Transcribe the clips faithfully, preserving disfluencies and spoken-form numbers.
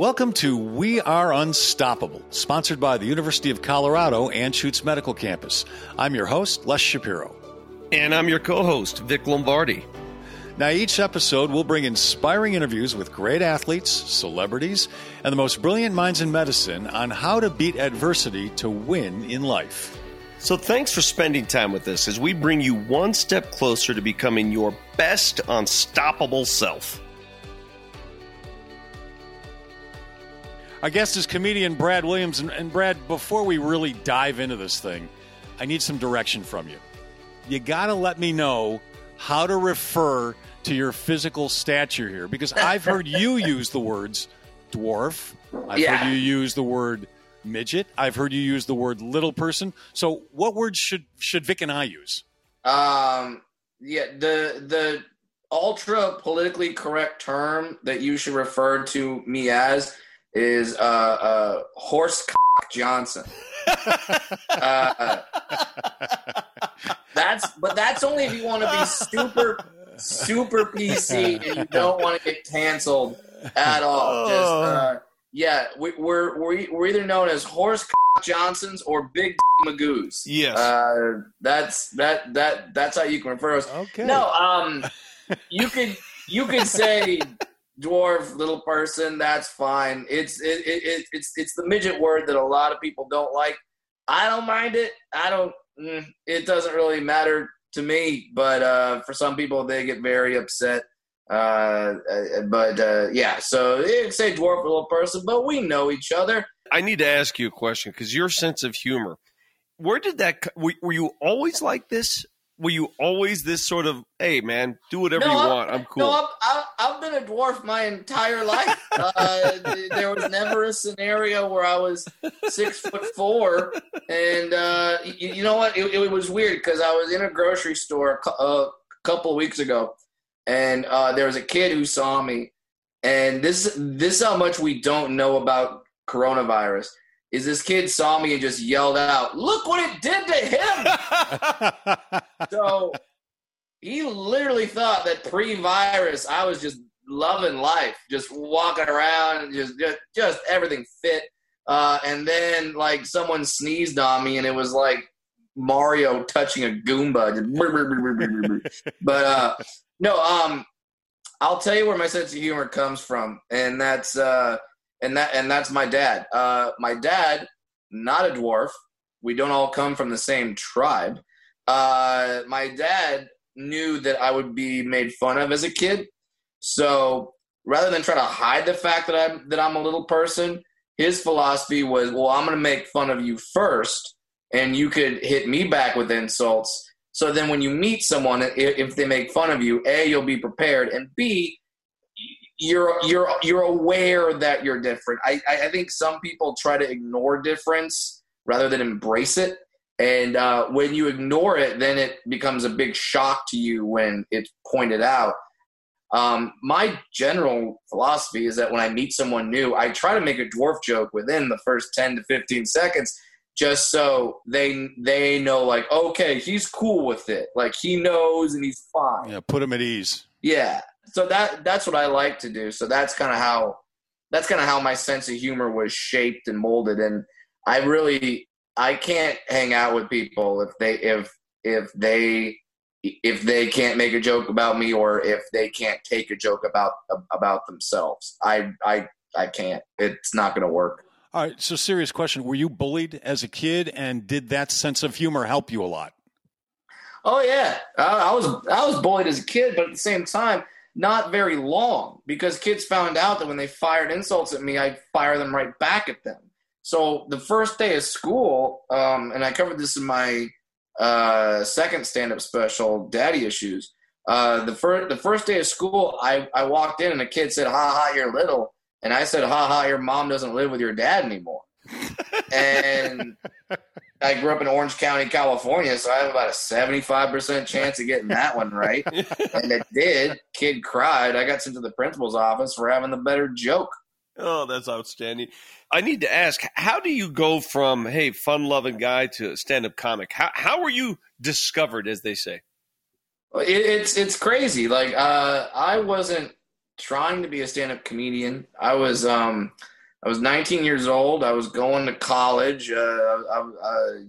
Welcome to We Are Unstoppable, sponsored by the University of Colorado Anschutz Medical Campus. I'm your host, Les Shapiro. And I'm your co-host, Vic Lombardi. Now, each episode, we'll bring inspiring interviews with great athletes, celebrities, and the most brilliant minds in medicine on how to beat adversity to win in life. So thanks for spending time with us as we bring you one step closer to becoming your best unstoppable self. Our guest is comedian Brad Williams. And, and Brad, before we really dive into this thing, I need some direction from you. You got to let me know how to refer to your physical stature here, because I've heard you use the words dwarf. I've yeah. heard you use the word midget. I've heard you use the word little person. So what words should should Vic and I use? Um, yeah, the the ultra politically correct term that you should refer to me as is uh, uh, horse cock Johnson. uh, that's but that's only if you want to be super super P C and you don't want to get canceled at all. Just, uh, Yeah, we, we're we're either known as horse c- Johnsons or big d- Magoos. Yes, uh, that's that that that's how you can refer us. Okay. No, um, you could you could say dwarf, little person. That's fine. It's it, it, it it's it's the midget word that a lot of people don't like. I don't mind it. I don't. It doesn't really matter to me. But uh, for some people, they get very upset. Uh, but, uh, yeah, so it's a dwarf little person, but we know each other. I need to ask you a question, because your sense of humor, where did that, were, were you always like this? Were you always this sort of, hey man, do whatever no, you I'm, want. I'm cool. No, I'm, I, I've been a dwarf my entire life. uh, there was never a scenario where I was six foot four. And, uh, you, you know what? It, it was weird, cause I was in a grocery store a, a couple of weeks ago. And uh, there was a kid who saw me, and this this is how much we don't know about coronavirus, is this kid saw me and just yelled out, "Look what it did to him!" So he literally thought that pre-virus I was just loving life, just walking around, and just, just, just everything fit. Uh, and then, like, someone sneezed on me, and it was like Mario touching a Goomba. But... Uh, No, um, I'll tell you where my sense of humor comes from, and that's uh, and that and that's my dad. Uh, my dad, not a dwarf. We don't all come from the same tribe. Uh, my dad knew that I would be made fun of as a kid, so rather than try to hide the fact that I'm that I'm a little person, his philosophy was, "Well, I'm going to make fun of you first, and you could hit me back with insults." So then when you meet someone, if they make fun of you, A, you'll be prepared, and B, you're you're you're aware that you're different. I, I think some people try to ignore difference rather than embrace it. And uh, when you ignore it, then it becomes a big shock to you when it's pointed out. Um, my general philosophy is that when I meet someone new, I try to make a dwarf joke within the first ten to fifteen seconds, just so they they know, like, okay, he's cool with it. Like, he knows and he's fine. Yeah, put him at ease. Yeah. So that that's what I like to do. So that's kind of how that's kind of how my sense of humor was shaped and molded. And I really I can't hang out with people if they if if they if they can't make a joke about me, or if they can't take a joke about about themselves. I I I can't. It's not going to work. All right, so serious question. Were you bullied as a kid, and did that sense of humor help you a lot? Oh, yeah. I, I was I was bullied as a kid, but at the same time, not very long, because kids found out that when they fired insults at me, I'd fire them right back at them. So the first day of school, um, and I covered this in my uh, second stand-up special, Daddy Issues, uh, the, fir- the first day of school, I, I walked in, and a kid said, "Ha, ha, you're little." And I said, "Ha ha, your mom doesn't live with your dad anymore." And I grew up in Orange County, California, so I have about a seventy-five percent chance of getting that one right. And it did. Kid cried. I got sent to the principal's office for having the better joke. Oh, that's outstanding. I need to ask, how do you go from, hey, fun-loving guy to a stand-up comic? How how were you discovered, as they say? It, it's, it's crazy. Like, uh, I wasn't trying to be a stand-up comedian. I was um, I was nineteen years old. I was going to college. Uh, I, I,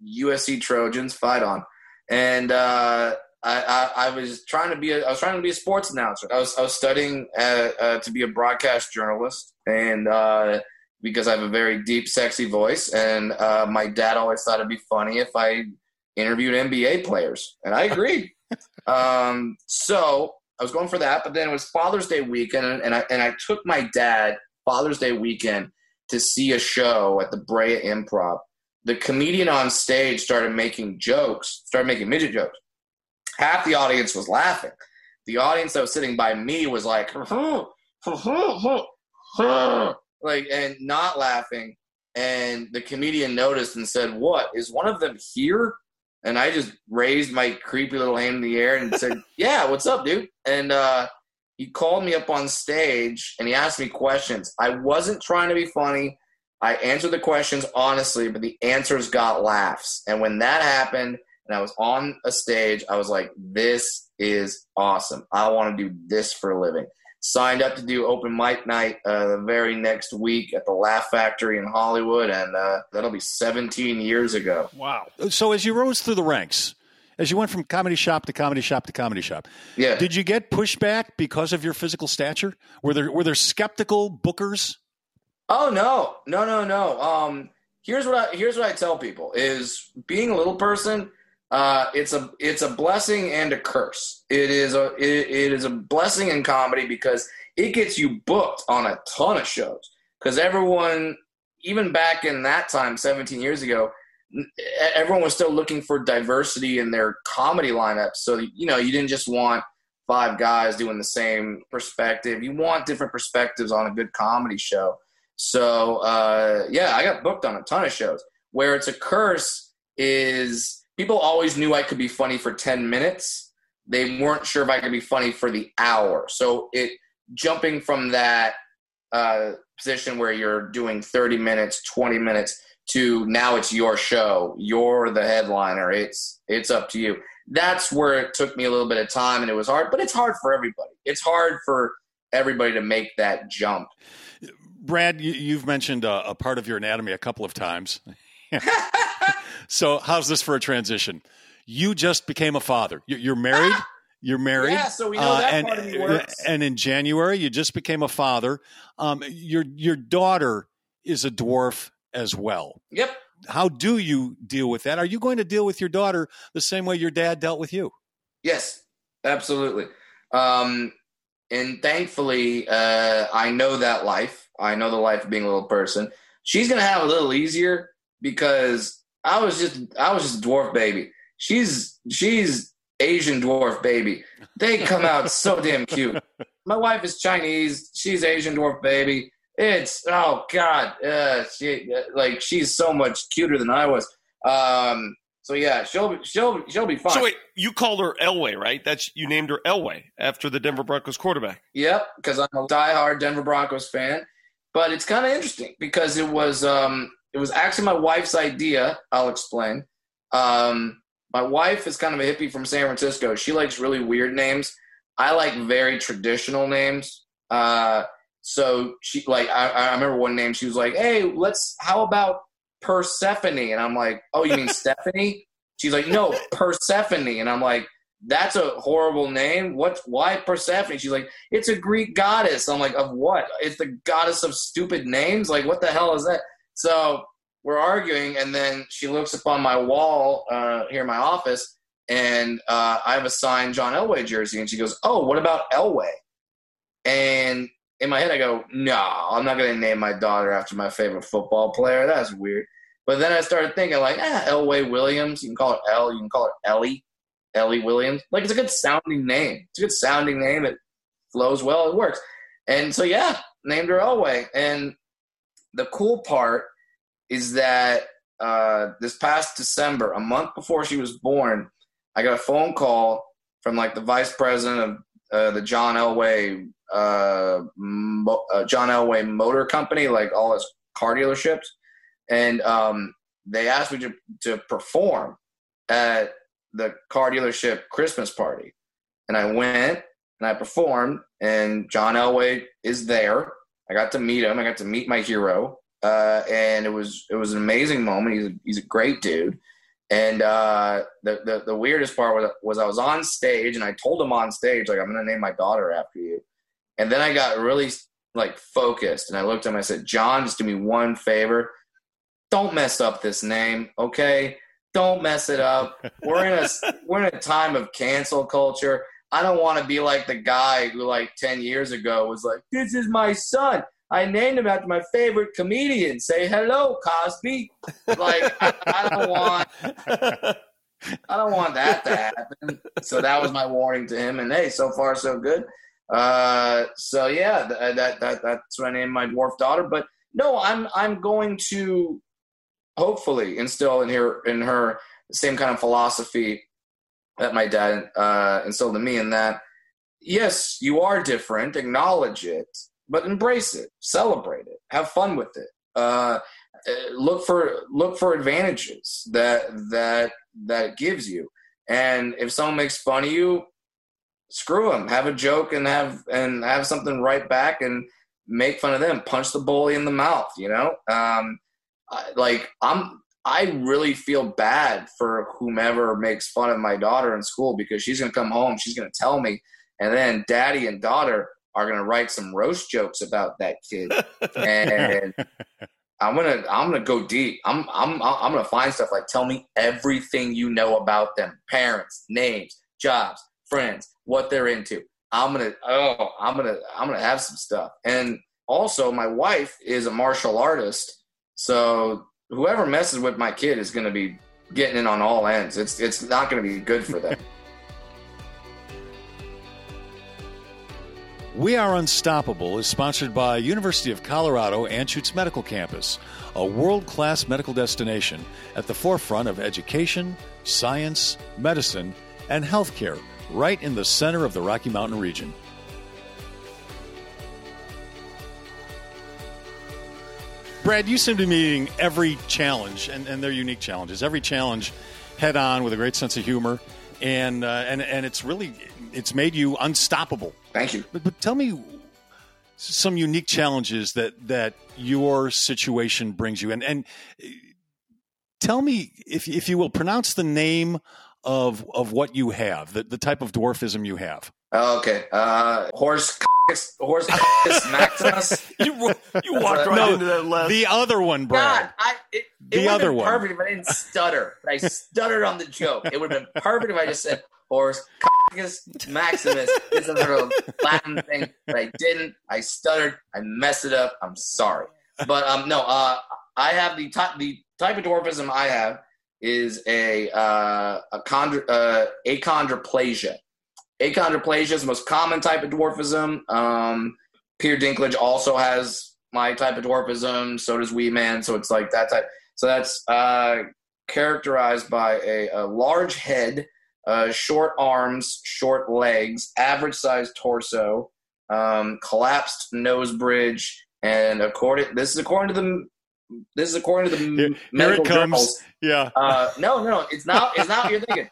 U S C Trojans, fight on, and uh, I, I, I was trying to be a I was trying to be a sports announcer. I was I was studying uh, uh, to be a broadcast journalist, and uh, because I have a very deep, sexy voice, and uh, my dad always thought it'd be funny if I interviewed N B A players, and I agreed. um, so I was going for that, but then it was Father's Day weekend, and I and I took my dad Father's Day weekend to see a show at the Brea Improv. The comedian on stage started making jokes, started making midget jokes. Half the audience was laughing. The audience that was sitting by me was like, like, and not laughing. And the comedian noticed and said, "What, is one of them here?" And I just raised my creepy little hand in the air and said, "Yeah, what's up, dude?" And uh, he called me up on stage and he asked me questions. I wasn't trying to be funny. I answered the questions honestly, but the answers got laughs. And when that happened and I was on a stage, I was like, this is awesome. I want to do this for a living. Signed up to do open mic night uh, the very next week at the Laugh Factory in Hollywood, and uh, that'll be seventeen years ago. Wow. So as you rose through the ranks, as you went from comedy shop to comedy shop to comedy shop, yeah. Did you get pushback because of your physical stature? Were there were there skeptical bookers? Oh, no, no, no, no. Um, here's what I, here's what I tell people is being a little person. Uh, it's a, it's a blessing and a curse. It is a, it, it is a blessing in comedy because it gets you booked on a ton of shows. Cause everyone, even back in that time, seventeen years ago, everyone was still looking for diversity in their comedy lineup. So, you know, you didn't just want five guys doing the same perspective. You want different perspectives on a good comedy show. So, uh, yeah, I got booked on a ton of shows. Where it's a curse is people always knew I could be funny for ten minutes. They weren't sure if I could be funny for the hour. So it jumping from that uh, position where you're doing thirty minutes, twenty minutes to now it's your show. You're the headliner. It's it's up to you. That's where it took me a little bit of time, and it was hard. But it's hard for everybody. It's hard for everybody to make that jump. Brad, you, you've mentioned uh, a part of your anatomy a couple of times. So how's this for a transition? You just became a father. You're, you're married. You're married. Yeah, so we know uh, that and, part of me works. And in January, you just became a father. Um, your your daughter is a dwarf as well. Yep. How do you deal with that? Are you going to deal with your daughter the same way your dad dealt with you? Yes, absolutely. Um And thankfully, uh, I know that life. I know the life of being a little person. She's going to have a little easier because I was just, I was just a dwarf baby. She's, she's Asian dwarf baby. They come out so damn cute. My wife is Chinese. She's Asian dwarf baby. It's, oh God. Uh, she, like she's so much cuter than I was. Um, So yeah, she'll she'll she'll be fine. So wait, you called her Elway, right? That's you named her Elway after the Denver Broncos quarterback. Yep, because I'm a diehard Denver Broncos fan. But it's kind of interesting because it was um, it was actually my wife's idea. I'll explain. Um, my wife is kind of a hippie from San Francisco. She likes really weird names. I like very traditional names. Uh, so she like I, I remember one name. She was like, "Hey, let's how about Persephone?" And I'm like, "Oh, you mean Stephanie?" She's like, "No, Persephone." And I'm like, "That's a horrible name. What? Why Persephone?" She's like, "It's a Greek goddess." I'm like, "Of what? It's the goddess of stupid names? Like, what the hell is that?" So we're arguing, and then she looks upon my wall uh, here in my office, and uh, I have a signed John Elway jersey, and she goes, "Oh, what about Elway?" And in my head, I go, "No, I'm not going to name my daughter after my favorite football player. That's weird." But then I started thinking, like, ah, Elway Williams. You can call it El. You can call it Ellie. Ellie Williams. Like, it's a good-sounding name. It's a good-sounding name. It flows well. It works. And so, yeah, named her Elway. And the cool part is that uh, this past December, a month before she was born, I got a phone call from, like, the vice president of uh, the John Elway Uh, Mo- uh, John Elway Motor Company, like all his car dealerships, and um, they asked me to, to perform at the car dealership Christmas party, and I went and I performed, and John Elway is there. I got to meet him. I got to meet my hero. Uh, and it was, it was an amazing moment. He's a, he's a great dude. And uh, the, the, the weirdest part was, was I was on stage, and I told him on stage, like, I'm going to name my daughter after you. And then I got really like focused, and I looked at him, I said, John, just do me one favor. Don't mess up this name. Okay. Don't mess it up. We're in a, we're in a time of cancel culture. I don't want to be like the guy who like ten years ago was like, this is my son. I named him after my favorite comedian. Say hello, Cosby. Like, I, I don't want, I don't want that to happen. So that was my warning to him. And hey, so far so good. Uh, so yeah, that, that, that that's when I named my dwarf daughter. But no, I'm, I'm going to hopefully instill in her, in her the same kind of philosophy that my dad uh, instilled in me, in that, yes, you are different. Acknowledge it. But embrace it, celebrate it, have fun with it. Uh, look for look for advantages that that that it gives you. And if someone makes fun of you, screw them. Have a joke and have and have something right back and make fun of them. Punch the bully in the mouth. You know, um, I, like I'm. I really feel bad for whomever makes fun of my daughter in school, because she's gonna come home, she's gonna tell me, and then daddy and daughter are going to write some roast jokes about that kid. And I'm going to, I'm going to go deep. I'm, I'm, I'm going to find stuff like, tell me everything you know about them. Parents, names, jobs, friends, what they're into. I'm going to, Oh, I'm going to, I'm going to have some stuff. And also my wife is a martial artist. So whoever messes with my kid is going to be getting in on all ends. It's, it's not going to be good for them. We Are Unstoppable is sponsored by University of Colorado Anschutz Medical Campus, a world-class medical destination at the forefront of education, science, medicine, and healthcare, right in the center of the Rocky Mountain region. Brad, you seem to be meeting every challenge, and, and they're unique challenges, every challenge head-on with a great sense of humor, and uh, and and it's really, it's made you unstoppable. Thank you. But, but tell me some unique challenges that, that your situation brings you. And, and tell me, if, if you will, pronounce the name of of what you have, the, the type of dwarfism you have. Okay. Uh, horse horse Maximus. you you walked right no, into that left. The other one, Brad. God, I, it, it the other one. It would have been perfect if I didn't stutter. I stuttered on the joke. It would have been perfect if I just said horse Maximus. It's a little Latin thing, but I didn't. I stuttered. I messed it up. I'm sorry. But um, no, uh, I have the type. The type of dwarfism I have is a uh, a chondro- uh, achondroplasia. Achondroplasia is the most common type of dwarfism. Um, Peter Dinklage also has my type of dwarfism. So does Wee Man. So it's like that type. So that's uh, characterized by a, a large head. Uh, short arms, short legs, average-sized torso, um, collapsed nose bridge, and according this is according to the this is according to the here, medical here it comes. Journals. Yeah. Uh, no, no, it's not. It's not what you're thinking.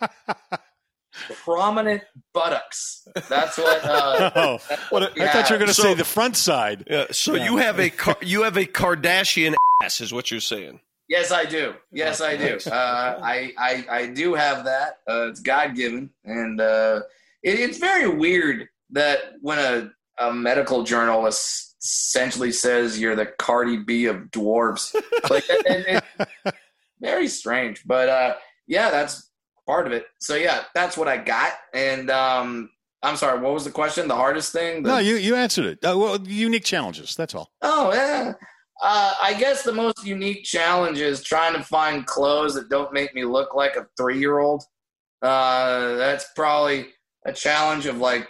Prominent buttocks. That's what. Uh, oh, that's what what I have. Thought you were going to so, say the front side. Yeah, so yeah. you have a you have a Kardashian ass, is what you're saying. Yes, I do. Yes, I do. Uh, I, I I do have that. Uh, it's God-given. And uh, it, it's very weird that when a, a medical journal essentially says you're the Cardi B of dwarves. Like, and, and very strange. But, uh, yeah, that's part of it. So, yeah, that's what I got. And um, I'm sorry, what was the question? The hardest thing? The- no, you, you answered it. Uh, well, unique challenges, that's all. Oh, yeah. Uh, I guess the most unique challenge is trying to find clothes that don't make me look like a three-year-old. Uh, that's probably a challenge of, like,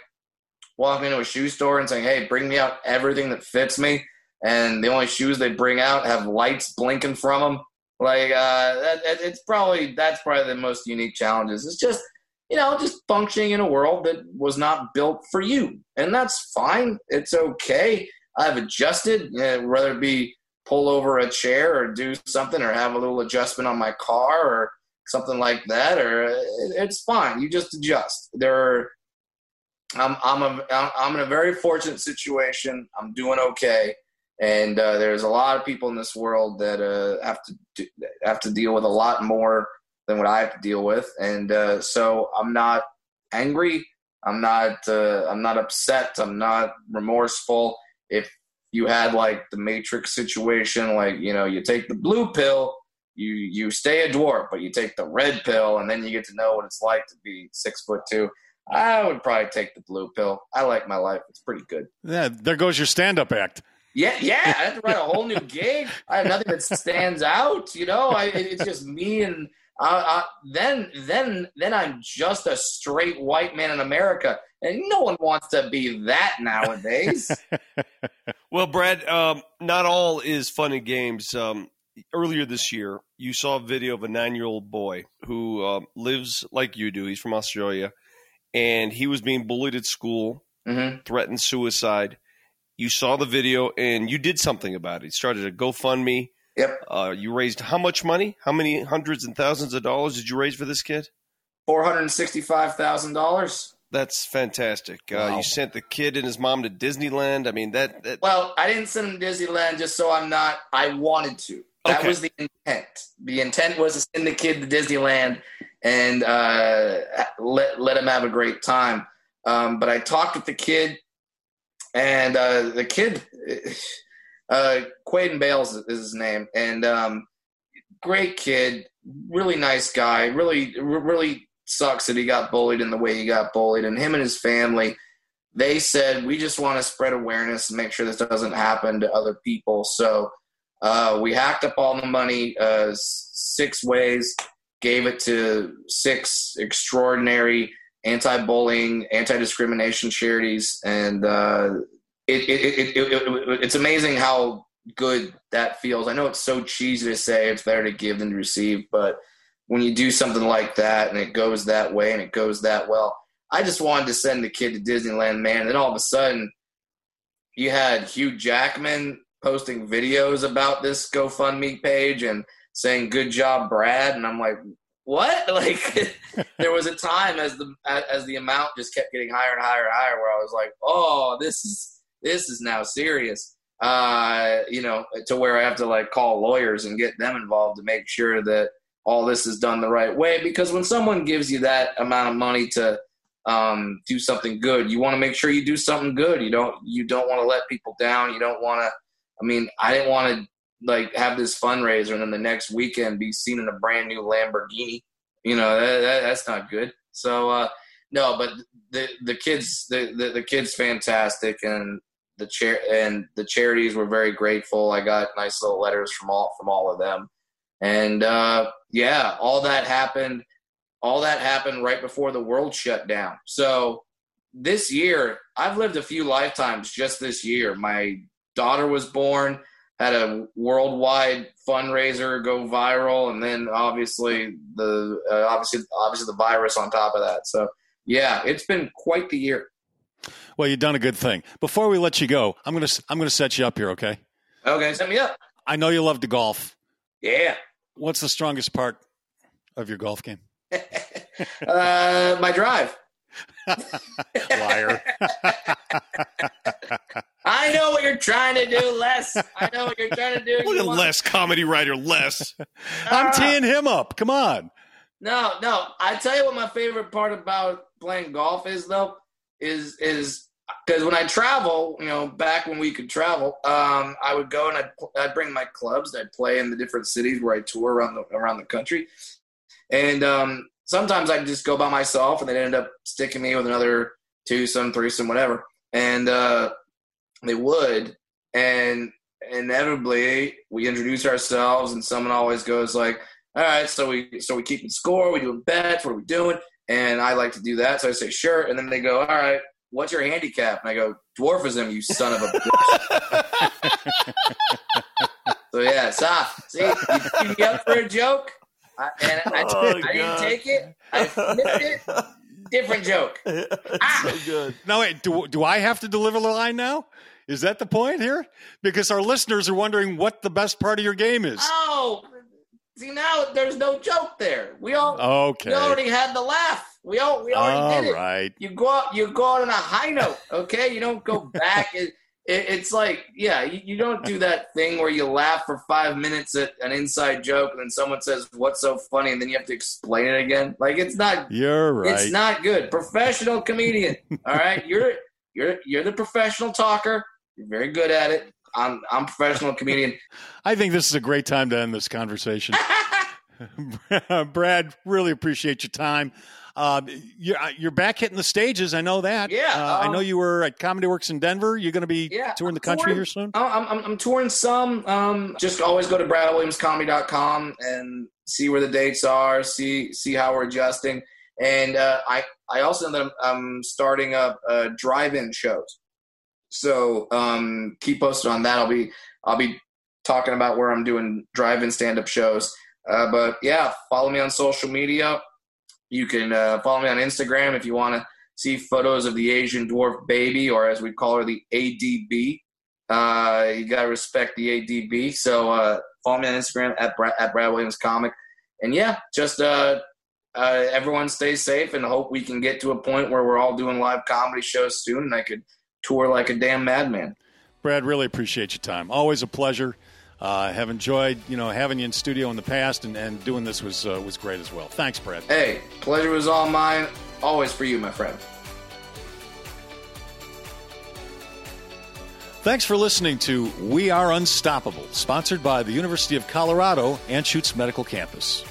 walking into a shoe store and saying, hey, bring me out everything that fits me. And the only shoes they bring out have lights blinking from them. Like, uh, that, it's probably – that's probably the most unique challenges. It's just, you know, just functioning in a world that was not built for you. And that's fine. It's okay. I've adjusted, uh, whether it be pull over a chair or do something or have a little adjustment on my car or something like that, or it, it's fine. You just adjust. There are I'm I'm a, I'm in a very fortunate situation. I'm doing okay, and uh, there's a lot of people in this world that uh, have to do, have to deal with a lot more than what I have to deal with, and uh, so I'm not angry. I'm not uh, I'm not upset. I'm not remorseful. If you had like the Matrix situation, like, you know, you take the blue pill, you you stay a dwarf, but you take the red pill, and then you get to know what it's like to be six foot two. I would probably take the blue pill. I like my life. It's pretty good. Yeah, there goes your stand-up act. Yeah, yeah. I have to write a whole new gig. I have nothing that stands out. You know, I, it's just me, and I, I, then then then I'm just a straight white man in America, and no one wants to be that nowadays. Well, Brad, um, not all is fun and games. Um, earlier this year, you saw a video of a nine-year-old boy who um, lives like you do. He's from Australia. And he was being bullied at school, mm-hmm. threatened suicide. You saw the video, and you did something about it. You started a GoFundMe. Yep. Uh, you raised how much money? How many hundreds and thousands of dollars did you raise for this kid? four hundred sixty-five thousand dollars. That's fantastic. Wow. Uh, you sent the kid and his mom to Disneyland. I mean, that, that – Well, I didn't send him to Disneyland just so I'm not – I wanted to. That okay. was the intent. The intent was to send the kid to Disneyland and uh, let let him have a great time. Um, but I talked with the kid, and uh, the kid, uh, Quaden Bales is his name, and um, great kid, really nice guy. Really, really sucks that he got bullied in the way he got bullied. And him and his family, they said, we just want to spread awareness and make sure this doesn't happen to other people. So uh, we hacked up all the money uh, six ways. Gave it to six extraordinary anti-bullying, anti-discrimination charities, and uh, it, it, it, it, it, it's amazing how good that feels. I know it's so cheesy to say it's better to give than to receive, but when you do something like that and it goes that way and it goes that well, I just wanted to send the kid to Disneyland, man. And then all of a sudden, you had Hugh Jackman posting videos about this GoFundMe page and saying "Good job, Brad," and I'm like, "What?" Like, there was a time as the as the amount just kept getting higher and higher and higher, where I was like, "Oh, this is this is now serious." Uh, you know, to where I have to like call lawyers and get them involved to make sure that all this is done the right way. Because when someone gives you that amount of money to um, do something good, you want to make sure you do something good. You don't you don't want to let people down. You don't want to. I mean, I didn't want to. Like have this fundraiser and then the next weekend be seen in a brand new Lamborghini, you know, that, that, that's not good. So, uh, no, but the, the kids, the, the, the kid's fantastic. And the chair and the charities were very grateful. I got nice little letters from all, from all of them. And, uh, yeah, all that happened, all that happened right before the world shut down. So this year I've lived a few lifetimes just this year. My daughter was born, had a worldwide fundraiser go viral, and then obviously the uh, obviously obviously the virus on top of that. So yeah, it's been quite the year. Well, you've done a good thing. Before we let you go, I'm gonna I'm gonna set you up here, okay? Okay, set me up. I know you love to golf. Yeah. What's the strongest part of your golf game? uh, my drive. Liar. I know what you're trying to do, Les. I know what you're trying to do. Look at Les, comedy writer Les. I'm teeing him up. Come on. No, no. I tell you what my favorite part about playing golf is, though, is is because when I travel, you know, back when we could travel, um, I would go and I'd, I'd bring my clubs. And I'd play in the different cities where I tour around the around the country, and um, sometimes I'd just go by myself, and they'd end up sticking me with another twosome, threesome, whatever, and. Uh, They would, and inevitably we introduce ourselves, and someone always goes like, "All right, so we so we keeping score, we doing bets, what are we doing?" And I like to do that, so I say, "Sure," and then they go, "All right, what's your handicap?" And I go, "Dwarfism, you son of a bitch." So yeah, stop. See, you beat me up for a joke, I, and I, I, oh, I didn't take it. I flipped it. Different joke. Ah. So good. Now, wait, do, do I have to deliver the line now? Is that the point here? Because our listeners are wondering what the best part of your game is. Oh, see, now there's no joke there. We all okay. We already had the laugh. We all we already all did it. Right. You go out you go out on a high note, okay? You don't go back. it, it, it's like, yeah, you, you don't do that thing where you laugh for five minutes at an inside joke and then someone says, "What's so funny?" and then you have to explain it again. Like, it's not You're right. It's not good. Professional comedian. All right? You're you're you're the professional talker. You're very good at it. I'm I'm a professional comedian. I think this is a great time to end this conversation. Brad, really appreciate your time. Uh, you're, you're back hitting the stages. I know that. Yeah. Uh, um, I know you were at Comedy Works in Denver. You're going to be yeah, touring the country touring, here soon? I'm, I'm, I'm touring some. Um, just always go to Brad Williams Comedy dot com and see where the dates are, see see how we're adjusting. And uh, I, I also know that I'm, I'm starting up uh, drive-in shows. So um, keep posted on that. I'll be I'll be talking about where I'm doing drive-in stand-up shows. Uh, but yeah, follow me on social media. You can uh, follow me on Instagram if you want to see photos of the Asian dwarf baby, or as we call her, the A D B. Uh, you got to respect the A D B. So uh, follow me on Instagram at, Bra- at Brad Williams Comic. And yeah, just uh, uh, everyone stay safe and hope we can get to a point where we're all doing live comedy shows soon and I could tour like a damn madman. Brad, really appreciate your time. Always a pleasure. I uh, have enjoyed, you know, having you in studio in the past, and, and doing this was uh, was great as well. Thanks, Brad. Hey, pleasure was all mine. Always for you, my friend. Thanks for listening to We Are Unstoppable, sponsored by the University of Colorado Anschutz Medical Campus.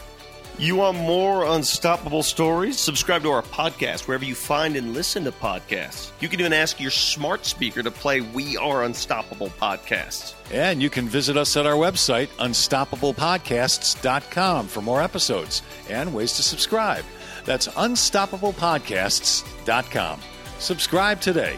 You want more unstoppable stories? Subscribe to our podcast wherever you find and listen to podcasts. You can even ask your smart speaker to play We Are Unstoppable podcasts. And you can visit us at our website, unstoppable podcasts dot com, for more episodes and ways to subscribe. That's unstoppable podcasts dot com. Subscribe today.